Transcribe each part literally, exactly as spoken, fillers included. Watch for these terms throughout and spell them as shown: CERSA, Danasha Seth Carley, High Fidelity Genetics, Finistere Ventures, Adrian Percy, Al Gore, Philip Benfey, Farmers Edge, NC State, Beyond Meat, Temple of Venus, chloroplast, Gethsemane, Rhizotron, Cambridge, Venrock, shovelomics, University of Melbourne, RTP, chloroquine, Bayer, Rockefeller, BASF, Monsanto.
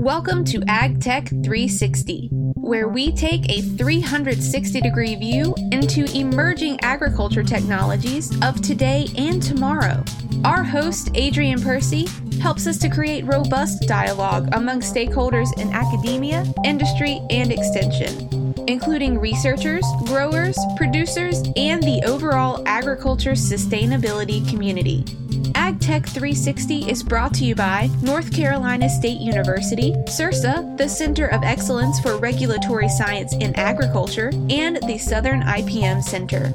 Welcome to AgTech three sixty, where we take a three sixty degree view into emerging agriculture technologies of today and tomorrow. Our host, Adrian Percy, helps us to create robust dialogue among stakeholders in academia, industry, and extension, including researchers, growers, producers, and the overall agriculture sustainability community. AgTech three sixty is brought to you by North Carolina State University, CERSA, the Center of Excellence for Regulatory Science in Agriculture, and the Southern I P M Center.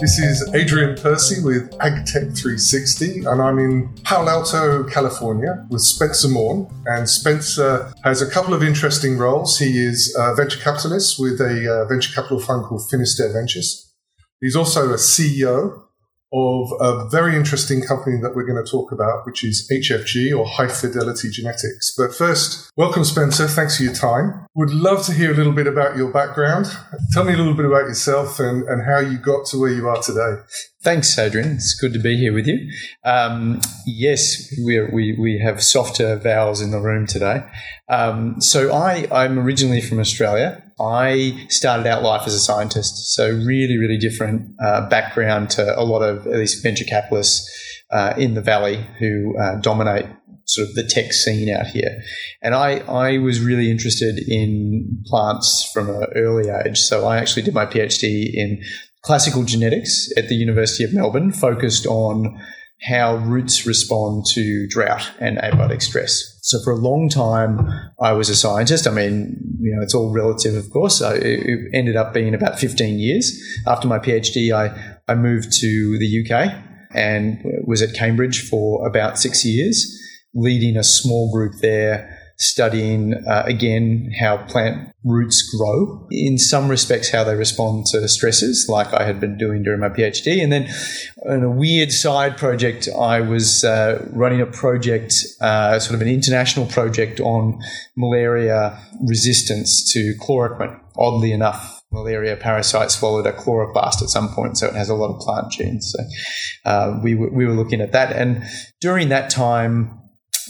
This is Adrian Percy with AgTech three sixty, and I'm in Palo Alto, California with Spencer Maughan. And Spencer has a couple of interesting roles. He is a venture capitalist with a venture capital fund called Finistere Ventures. He's also a C E O of a very interesting company that we're going to talk about, which is H F G, or High Fidelity Genetics. But first, welcome, Spencer. Thanks for your time. Would love to hear a little bit about your background. Tell me a little bit about yourself and, and how you got to where you are today. Thanks, Adrian. It's good to be here with you. Um, yes, we we we have softer vowels in the room today. Um, so I, I'm originally from Australia. I started out life as a scientist, so really, really different uh, background to a lot of at least venture capitalists uh, in the Valley who uh, dominate sort of the tech scene out here. And I, I was really interested in plants from an early age, so I actually did my PhD in classical genetics at the University of Melbourne, focused on how roots respond to drought and abiotic stress. So for a long time, I was a scientist. I mean, you know, it's all relative, of course. I, it ended up being about fifteen years. After my PhD, I, I moved to the U K and was at Cambridge for about six years, leading a small group there, studying, uh, again, how plant roots grow, in some respects how they respond to stresses, like I had been doing during my PhD. And then on a weird side project, I was uh, running a project, uh, sort of an international project on malaria resistance to chloroquine. Oddly enough, malaria parasite swallowed a chloroplast at some point, so it has a lot of plant genes. So uh, we, w- we were looking at that. And during that time,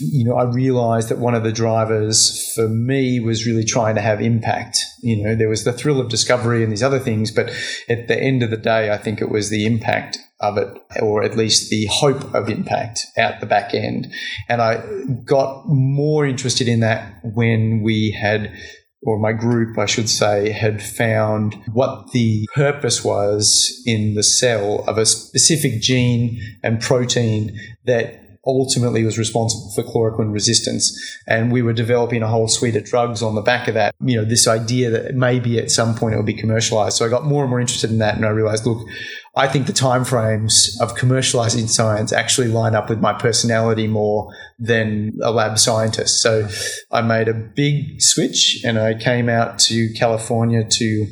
you know, I realized that one of the drivers for me was really trying to have impact. You know, there was the thrill of discovery and these other things, but at the end of the day, I think it was the impact of it, or at least the hope of impact out the back end. And I got more interested in that when we had, or my group, I should say, had found what the purpose was in the cell of a specific gene and protein that ultimately was responsible for chloroquine resistance. And we were developing a whole suite of drugs on the back of that, you know, this idea that maybe at some point it would be commercialized. So I got more and more interested in that, and I realized, look, I think the timeframes of commercializing science actually line up with my personality more than a lab scientist. So I made a big switch and I came out to California to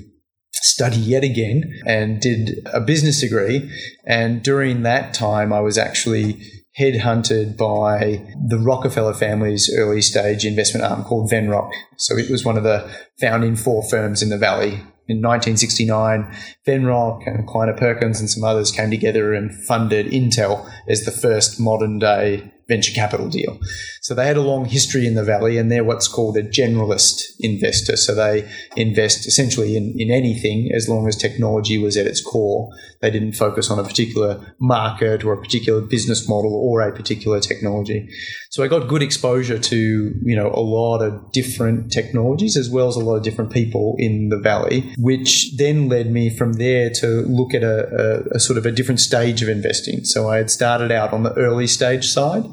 study yet again and did a business degree. And during that time, I was actually headhunted by the Rockefeller family's early stage investment arm called Venrock. So it was one of the founding four firms in the Valley. In nineteen sixty-nine, Venrock and Kleiner Perkins and some others came together and funded Intel as the first modern-day venture capital deal. So they had a long history in the Valley, and they're what's called a generalist investor. So they invest essentially in, in anything as long as technology was at its core. They didn't focus on a particular market or a particular business model or a particular technology. So I got good exposure to, you know, a lot of different technologies as well as a lot of different people in the Valley, which then led me from there to look at a, a, a sort of a different stage of investing. So I had started out on the early stage side,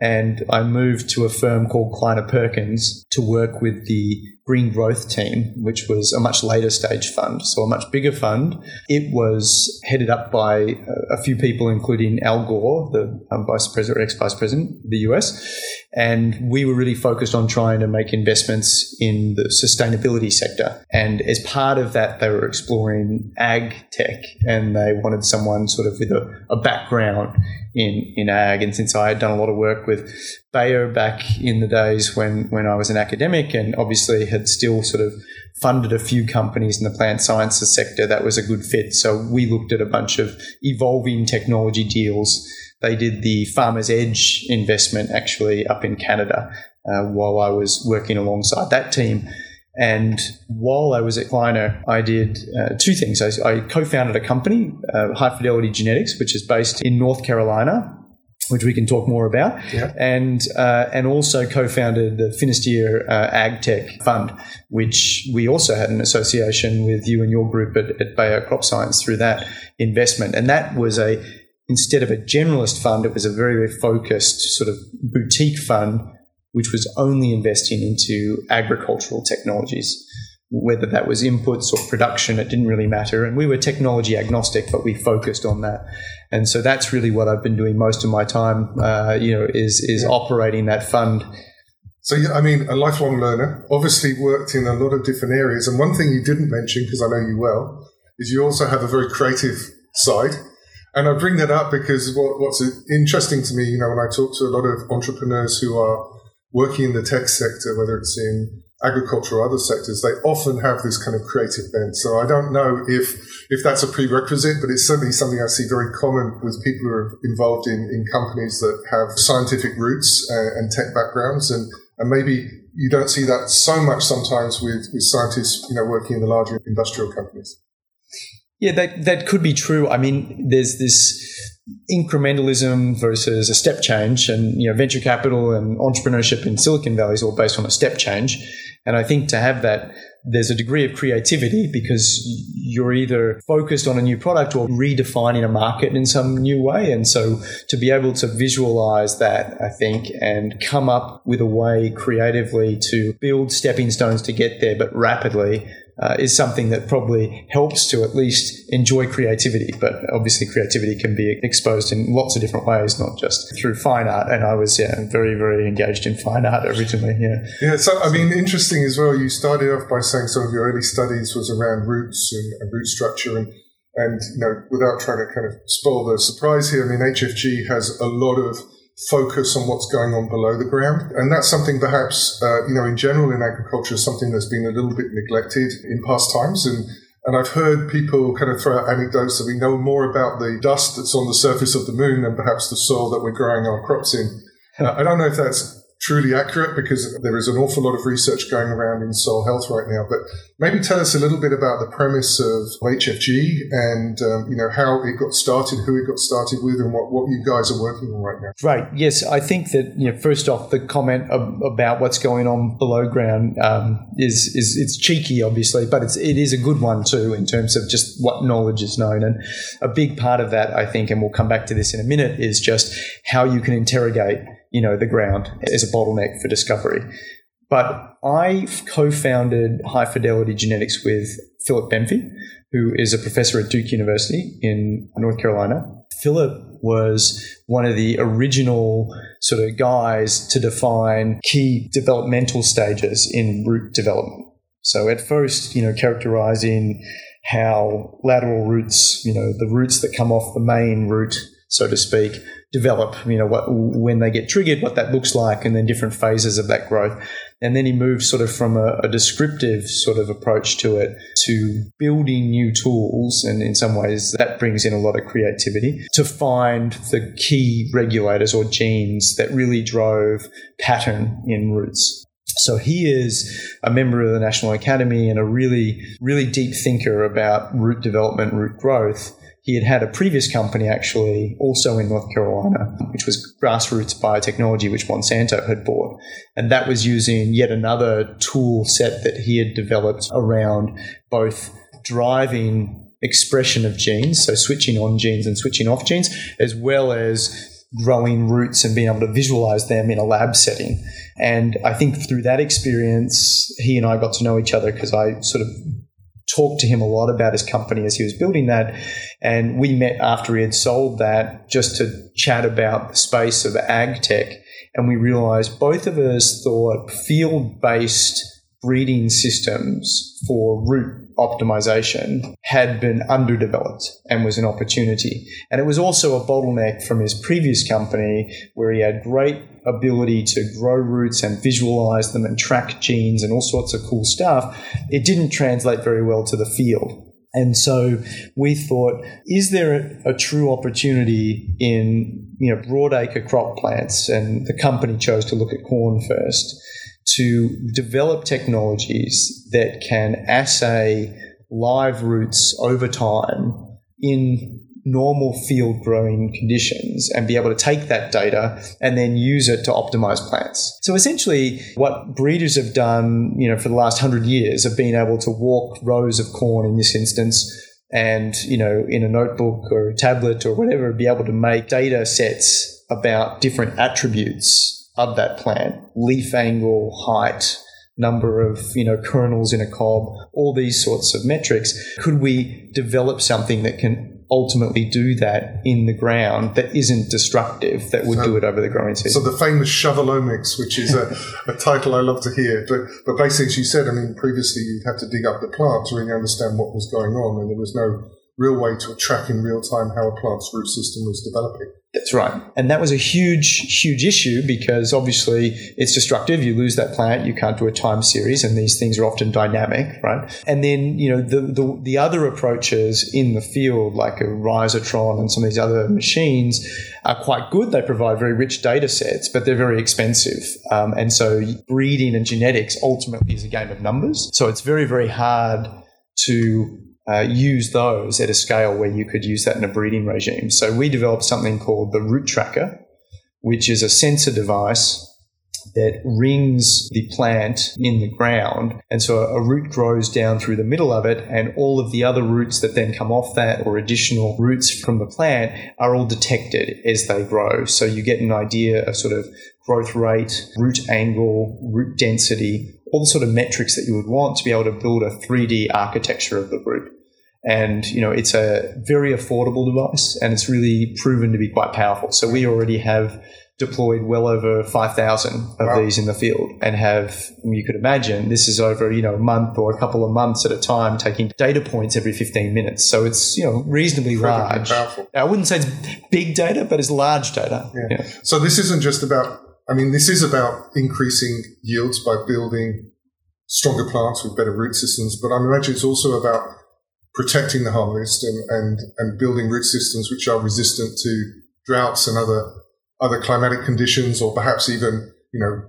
and I moved to a firm called Kleiner Perkins to work with the Green Growth team, which was a much later stage fund, so a much bigger fund. It was headed up by a few people, including Al Gore, the um, vice president or ex-vice president of the U S, and we were really focused on trying to make investments in the sustainability sector. And as part of that, they were exploring ag tech, and they wanted someone sort of with a, a background in, in ag. And since I had done a lot of work with Bayer back in the days when, when I was an academic, and obviously had still sort of funded a few companies in the plant sciences sector, that was a good fit. So we looked at a bunch of evolving technology deals. They did the Farmers Edge investment actually up in Canada, uh, while I was working alongside that team. And while I was at Kleiner, I did uh, two things. I, I co-founded a company, uh, High Fidelity Genetics, which is based in North Carolina, which we can talk more about, yeah. and uh, and also co-founded the Finistere uh, AgTech Fund, which we also had an association with you and your group at, at Bayer Crop Science through that investment. And that was a, instead of a generalist fund, it was a very, very focused sort of boutique fund, which was only investing into agricultural technologies, whether that was inputs or production, it didn't really matter. And we were technology agnostic, but we focused on that. And so that's really what I've been doing most of my time, uh, you know, is is yeah. operating that fund. So, I mean, a lifelong learner, obviously worked in a lot of different areas. And one thing you didn't mention, because I know you well, is you also have a very creative side. And I bring that up because what, what's interesting to me, you know, when I talk to a lot of entrepreneurs who are working in the tech sector, whether it's in agriculture or other sectors, they often have this kind of creative bent. So I don't know if if that's a prerequisite, but it's certainly something I see very common with people who are involved in, in companies that have scientific roots and, and tech backgrounds. And, and maybe you don't see that so much sometimes with, with scientists, you know, working in the larger industrial companies. Yeah, that that could be true. I mean, there's this incrementalism versus a step change, and you know, venture capital and entrepreneurship in Silicon Valley is all based on a step change. And I think to have that, there's a degree of creativity because you're either focused on a new product or redefining a market in some new way. And so to be able to visualize that, I think, and come up with a way creatively to build stepping stones to get there, but rapidly, Uh, is something that probably helps to at least enjoy creativity. But obviously creativity can be exposed in lots of different ways, not just through fine art. And I was yeah, very, very engaged in fine art originally. Yeah. Yeah. So, I mean, interesting as well, you started off by saying some of your early studies was around roots and, and root structure. And, and, you know, without trying to kind of spoil the surprise here, I mean, H F G has a lot of focus on what's going on below the ground. And that's something perhaps, uh, you know, in general in agriculture, something that's been a little bit neglected in past times. And, and I've heard people kind of throw out anecdotes that we know more about the dust that's on the surface of the moon than perhaps the soil that we're growing our crops in. Uh, I don't know if that's truly accurate because there is an awful lot of research going around in soil health right now. But maybe tell us a little bit about the premise of H F G and, um, you know, how it got started, who it got started with and what, what you guys are working on right now. Right. Yes. I think that, you know, first off, the comment ab- about what's going on below ground um, is, is it's cheeky, obviously, but it's, it is a good one too in terms of just what knowledge is known. And a big part of that, I think, and we'll come back to this in a minute, is just how you can interrogate, you know, the ground as a bottleneck for discovery. But I co-founded High Fidelity Genetics with Philip Benfey, who is a professor at Duke University in North Carolina. Philip was one of the original sort of guys to define key developmental stages in root development. So at first, you know, characterizing how lateral roots, you know, the roots that come off the main root, so to speak, develop, you know, what, when they get triggered, what that looks like, and then different phases of that growth. And then he moved sort of from a, a descriptive sort of approach to it to building new tools, and in some ways that brings in a lot of creativity, to find the key regulators or genes that really drove pattern in roots. So he is a member of the National Academy and a really, really deep thinker about root development, root growth. He had had a previous company, actually, also in North Carolina, which was Grassroots Biotechnology, which Monsanto had bought. And that was using yet another tool set that he had developed around both driving expression of genes, so switching on genes and switching off genes, as well as growing roots and being able to visualize them in a lab setting. And I think through that experience, he and I got to know each other because I sort of talked to him a lot about his company as he was building that. And we met after he had sold that just to chat about the space of ag tech. And we realized both of us thought field-based breeding systems for root optimization had been underdeveloped and was an opportunity. And it was also a bottleneck from his previous company where he had great ability to grow roots and visualize them and track genes and all sorts of cool stuff. It didn't translate very well to the field. And so we thought, is there a, a true opportunity in, you know, broadacre crop plants? And the company chose to look at corn first, to develop technologies that can assay live roots over time in normal field growing conditions and be able to take that data and then use it to optimize plants. So essentially what breeders have done, you know, for the last hundred years have been able to walk rows of corn in this instance and, you know, in a notebook or a tablet or whatever, be able to make data sets about different attributes of that plant, leaf angle, height, number of, you know, kernels in a cob, all these sorts of metrics. Could we develop something that can ultimately do that in the ground that isn't destructive, that would so, do it over the growing season? So the famous shovelomics, which is a, a title I love to hear, but but basically, as you said, I mean, previously you had to dig up the plant to really understand what was going on, and there was no real way to track in real time how a plant's root system was developing. That's right. And that was a huge, huge issue because obviously it's destructive. You lose that plant. You can't do a time series, and these things are often dynamic, right? And then, you know, the the, the other approaches in the field, like a Rhizotron and some of these other machines, are quite good. They provide very rich data sets, but they're very expensive. Um, and so breeding and genetics ultimately is a game of numbers. So it's very, very hard to Uh, use those at a scale where you could use that in a breeding regime. So we developed something called the Root Tracker, which is a sensor device that rings the plant in the ground. And so a root grows down through the middle of it, and all of the other roots that then come off that or additional roots from the plant are all detected as they grow. So you get an idea of sort of growth rate, root angle, root density, all the sort of metrics that you would want to be able to build a three D architecture of the root. And, you know, it's a very affordable device, and it's really proven to be quite powerful. So we already have deployed well over five thousand of wow. these in the field, and have, you could imagine, this is over, you know, a month or a couple of months at a time, taking data points every fifteen minutes. So it's, you know, reasonably incredibly large. Powerful. I wouldn't say it's big data, but it's large data. Yeah. You know? So this isn't just about, I mean, this is about increasing yields by building stronger plants with better root systems, but I imagine it's also about protecting the harvest and, and, and building root systems which are resistant to droughts and other other climatic conditions, or perhaps even, you know,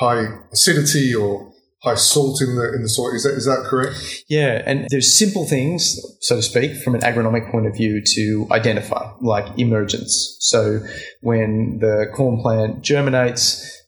high acidity or high salt in the in the soil. Is that is that correct? Yeah, and there's simple things, so to speak, from an agronomic point of view to identify, like emergence. So when the corn plant germinates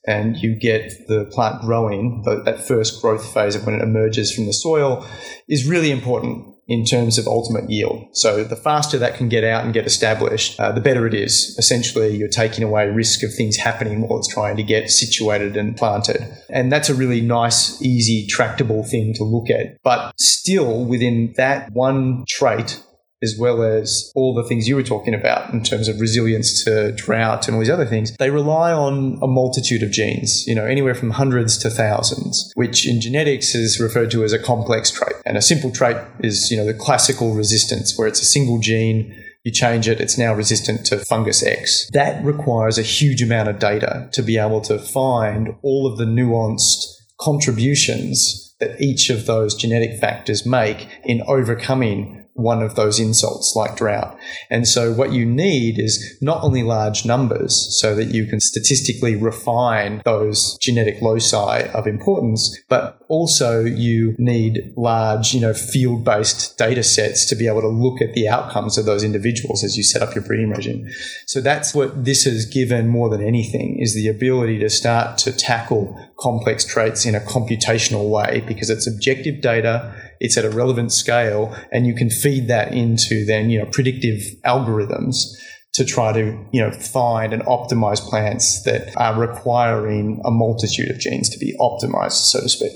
and you get the plant growing, but that first growth phase of when it emerges from the soil is really important in terms of ultimate yield. So the faster that can get out and get established, uh, the better it is. Essentially, you're taking away risk of things happening while it's trying to get situated and planted. And that's a really nice, easy, tractable thing to look at. But still, within that one trait, as well as all the things you were talking about in terms of resilience to drought and all these other things, they rely on a multitude of genes, you know, anywhere from hundreds to thousands, which in genetics is referred to as a complex trait. And a simple trait is, you know, the classical resistance, where it's a single gene, you change it, it's now resistant to fungus X. That requires a huge amount of data to be able to find all of the nuanced contributions that each of those genetic factors make in overcoming one of those insults like drought. And so what you need is not only large numbers so that you can statistically refine those genetic loci of importance, but also you need large, you know, field-based data sets to be able to look at the outcomes of those individuals as you set up your breeding regime. So that's what this has given more than anything, is the ability to start to tackle complex traits in a computational way, because it's objective data, it's at a relevant scale, and you can feed that into then, you know, predictive algorithms to try to, you know, find and optimize plants that are requiring a multitude of genes to be optimized, so to speak.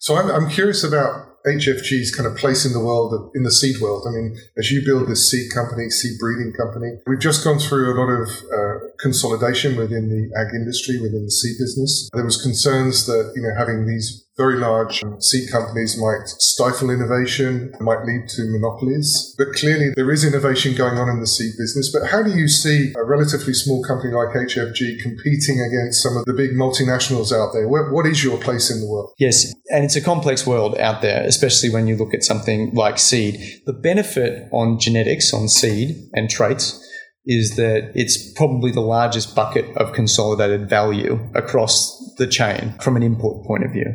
So I'm, I'm curious about H F G's kind of place in the world, in the seed world. I mean, as you build this seed company, seed breeding company, we've just gone through a lot of uh, consolidation within the ag industry, within the seed business. There was concerns that, you know, having these Very large seed companies might stifle innovation, might lead to monopolies. But clearly there is innovation going on in the seed business. But how do you see a relatively small company like H F G competing against some of the big multinationals out there? Where, what is your place in the world? Yes, and it's a complex world out there, especially when you look at something like seed. The benefit on genetics, on seed and traits, is that it's probably the largest bucket of consolidated value across the chain from an import point of view.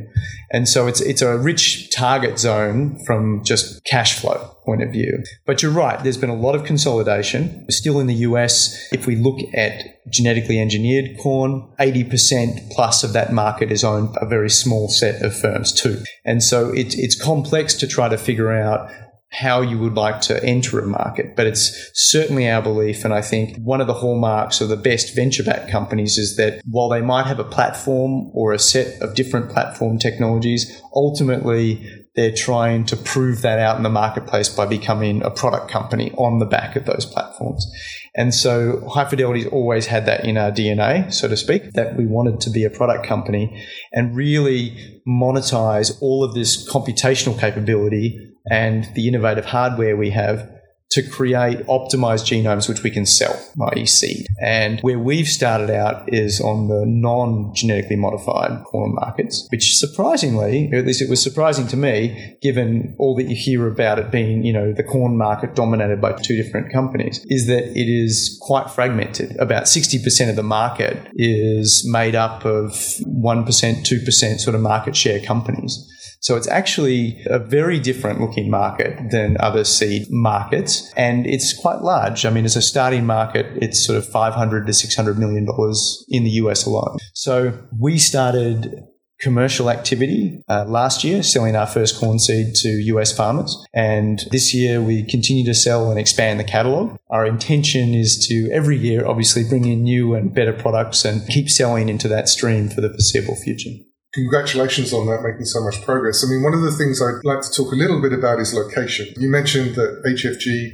And so it's it's a rich target zone from just cash flow point of view. But you're right, there's been a lot of consolidation. Still in the U S, if we look at genetically engineered corn, eighty percent plus of that market is owned by a very small set of firms too. And so it, it's complex to try to figure out how you would like to enter a market. But it's certainly our belief, and I think one of the hallmarks of the best venture-backed companies is that while they might have a platform or a set of different platform technologies, ultimately they're trying to prove that out in the marketplace by becoming a product company on the back of those platforms. And so High Fidelity's always had that in our D N A, so to speak, that we wanted to be a product company and really monetize all of this computational capability and the innovative hardware we have to create optimized genomes which we can sell, that is seed. And where we've started out is on the non-genetically modified corn markets, which surprisingly, or at least it was surprising to me, given all that you hear about it being, you know, the corn market dominated by two different companies, is that it is quite fragmented. About sixty percent of the market is made up of one percent, two percent sort of market share companies. So it's actually a very different looking market than other seed markets, and it's quite large. I mean, as a starting market, it's sort of five hundred to six hundred million dollars in the U S alone. So we started commercial activity uh, last year, selling our first corn seed to U S farmers. And this year we continue to sell and expand the catalog. Our intention is to every year, obviously, bring in new and better products and keep selling into that stream for the foreseeable future. Congratulations on that, making so much progress. I mean, one of the things I'd like to talk a little bit about is location. You mentioned that H F G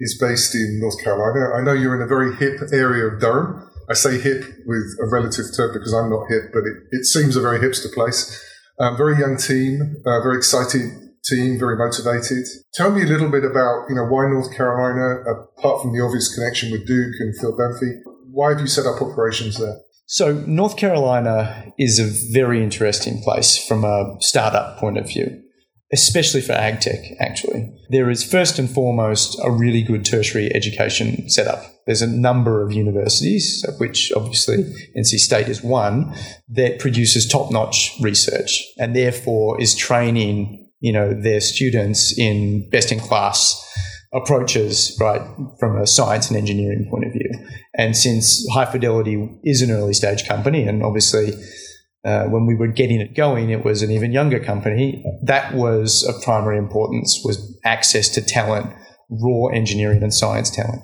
is based in North Carolina. I know you're in a very hip area of Durham. I say hip with a relative term because I'm not hip, but it, it seems a very hipster place. Um, very young team, uh, very excited team, very motivated. Tell me a little bit about, you know, why North Carolina, apart from the obvious connection with Duke and Phil Benfey, why have you set up operations there? So North Carolina is a very interesting place from a startup point of view, especially for ag tech, actually. There is first and foremost a really good tertiary education setup. There's a number of universities, of which obviously N C State is one, that produces top-notch research and therefore is training, you know, their students in best-in-class approaches, right, from a science and engineering point of view. And since High Fidelity is an early stage company, and obviously uh, when we were getting it going, it was an even younger company, that was of primary importance, was access to talent, raw engineering and science talent.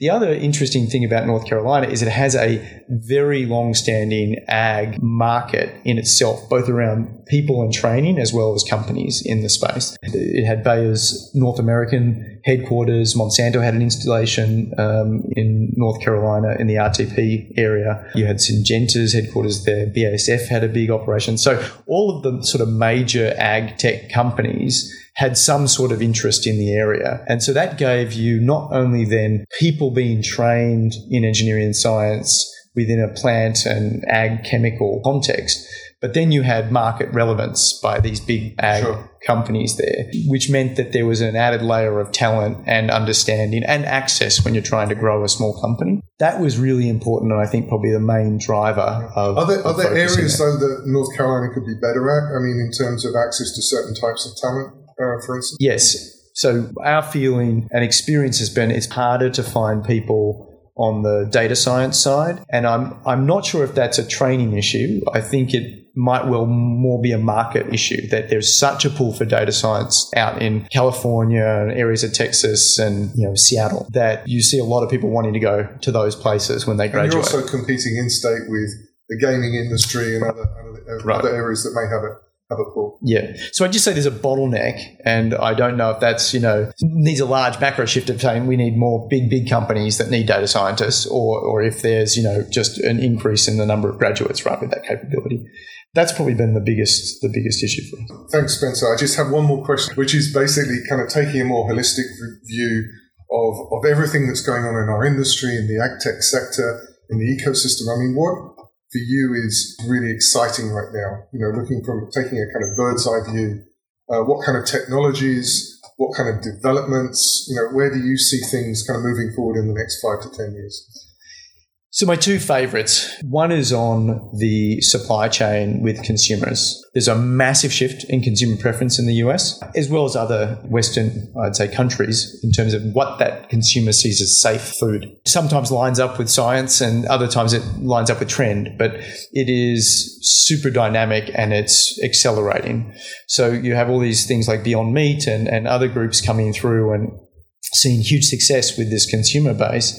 The other interesting thing about North Carolina is it has a very long-standing ag market in itself, both around people and training as well as companies in the space. It had Bayer's North American headquarters. Monsanto had an installation um, in North Carolina in the R T P area. You had Syngenta's headquarters there. B A S F had a big operation. So all of the sort of major ag tech companies had some sort of interest in the area. And so that gave you not only then people being trained in engineering and science within a plant and ag chemical context, but then you had market relevance by these big ag sure. companies there, which meant that there was an added layer of talent and understanding and access when you're trying to grow a small company. That was really important, and I think probably the main driver of Are there, of are there areas, though, that North Carolina could be better at? I mean, in terms of access to certain types of talent? Uh, for instance? Yes. So our feeling and experience has been it's harder to find people on the data science side. And I'm I'm not sure if that's a training issue. I think it might well more be a market issue, that there's such a pull for data science out in California and areas of Texas and, you know, Seattle, that you see a lot of people wanting to go to those places when they graduate. And you're also competing in-state with the gaming industry and other, other, right. other areas that may have it. cover pool. Yeah. So I just say there's a bottleneck, and I don't know if that's, you know, needs a large macro shift of saying we need more big, big companies that need data scientists, or or if there's, you know, just an increase in the number of graduates, right, with that capability. That's probably been the biggest the biggest issue for us. Thanks, Spencer. I just have one more question, which is basically kind of taking a more holistic view of, of everything that's going on in our industry, in the ag tech sector, in the ecosystem. I mean, what for you is really exciting right now? You know, looking from taking a kind of bird's eye view, uh, what kind of technologies, what kind of developments, you know, where do you see things kind of moving forward in the next five to ten years? So my two favourites, one is on the supply chain with consumers. There's a massive shift in consumer preference in the U S, as well as other Western, I'd say, countries in terms of what that consumer sees as safe food. Sometimes lines up with science and other times it lines up with trend, but it is super dynamic and it's accelerating. So you have all these things like Beyond Meat and, and other groups coming through and seeing huge success with this consumer base.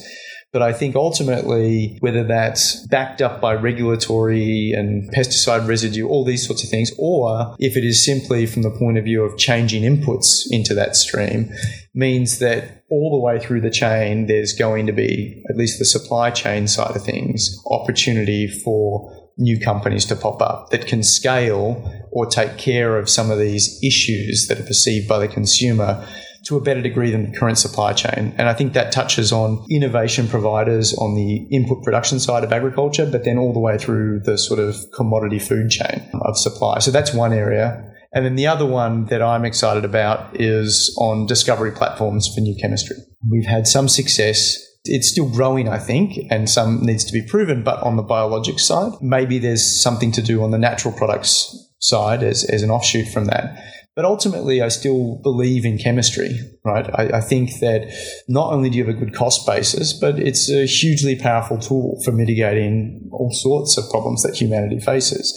But I think ultimately, whether that's backed up by regulatory and pesticide residue, all these sorts of things, or if it is simply from the point of view of changing inputs into that stream, means that all the way through the chain, there's going to be, at least the supply chain side of things, opportunity for new companies to pop up that can scale or take care of some of these issues that are perceived by the consumer to a better degree than the current supply chain. And I think that touches on innovation providers on the input production side of agriculture, but then all the way through the sort of commodity food chain of supply. So that's one area. And then the other one that I'm excited about is on discovery platforms for new chemistry. We've had some success. It's still growing, I think, and some needs to be proven, but on the biologic side, maybe there's something to do on the natural products side as, as an offshoot from that. But ultimately, I still believe in chemistry, right? I, I think that not only do you have a good cost basis, but it's a hugely powerful tool for mitigating all sorts of problems that humanity faces.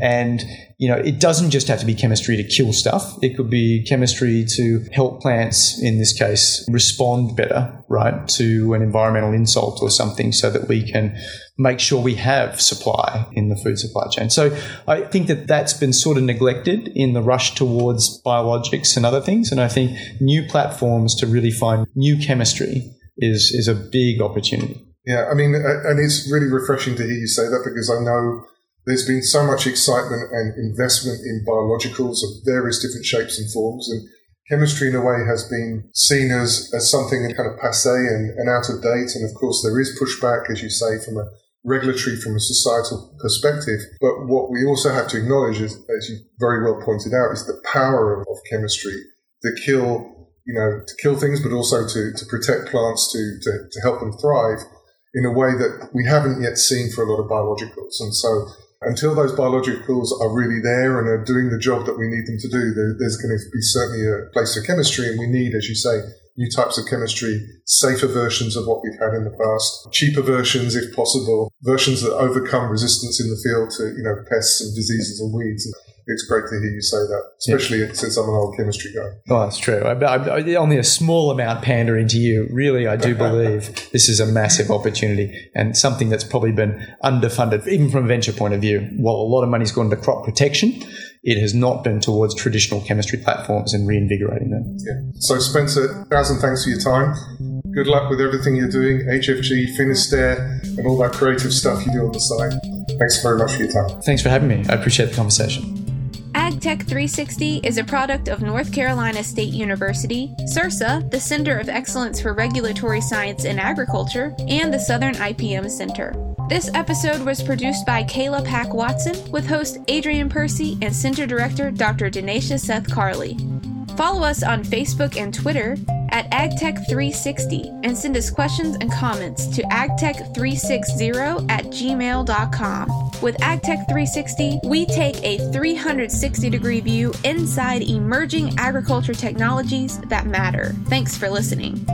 And, you know, it doesn't just have to be chemistry to kill stuff. It could be chemistry to help plants, in this case, respond better, right, to an environmental insult or something so that we can make sure we have supply in the food supply chain. So I think that that's been sort of neglected in the rush towards biologics and other things. And I think new platforms to really find new chemistry is, is a big opportunity. Yeah, I mean, and it's really refreshing to hear you say that because I know there's been so much excitement and investment in biologicals of various different shapes and forms, and chemistry in a way has been seen as, as something kind of passé and, and out of date. And of course there is pushback, as you say, from a regulatory, from a societal perspective. But what we also have to acknowledge, is, as you very well pointed out, is the power of, of chemistry to kill, you know, to kill things, but also to, to protect plants, to, to, to help them thrive in a way that we haven't yet seen for a lot of biologicals. And so until those biologicals are really there and are doing the job that we need them to do, there's going to be certainly a place for chemistry. And we need, as you say, new types of chemistry, safer versions of what we've had in the past, cheaper versions, if possible, versions that overcome resistance in the field to, you know, pests and diseases and weeds. And it's great to hear you say that, especially yeah. since I'm an old chemistry guy. Oh, that's true. I, I, I, only a small amount pandering to you. Really, I do believe this is a massive opportunity and something that's probably been underfunded, even from a venture point of view. While a lot of money's gone to crop protection, it has not been towards traditional chemistry platforms and reinvigorating them. Yeah. So, Spencer, a thousand thanks for your time. Good luck with everything you're doing, H F G, Finistere, and all that creative stuff you do on the side. Thanks very much for your time. Thanks for having me. I appreciate the conversation. AgTech three sixty is a product of North Carolina State University, CERSA, the Center of Excellence for Regulatory Science in Agriculture, and the Southern I P M Center. This episode was produced by Kayla Pack Watson with host Adrian Percy and Center Director Doctor Danasha Seth Carley. Follow us on Facebook and Twitter at agtech three sixty and send us questions and comments to agtech three sixty at gmail dot com. With AgTech three sixty, we take a three sixty degree view inside emerging agriculture technologies that matter. Thanks for listening.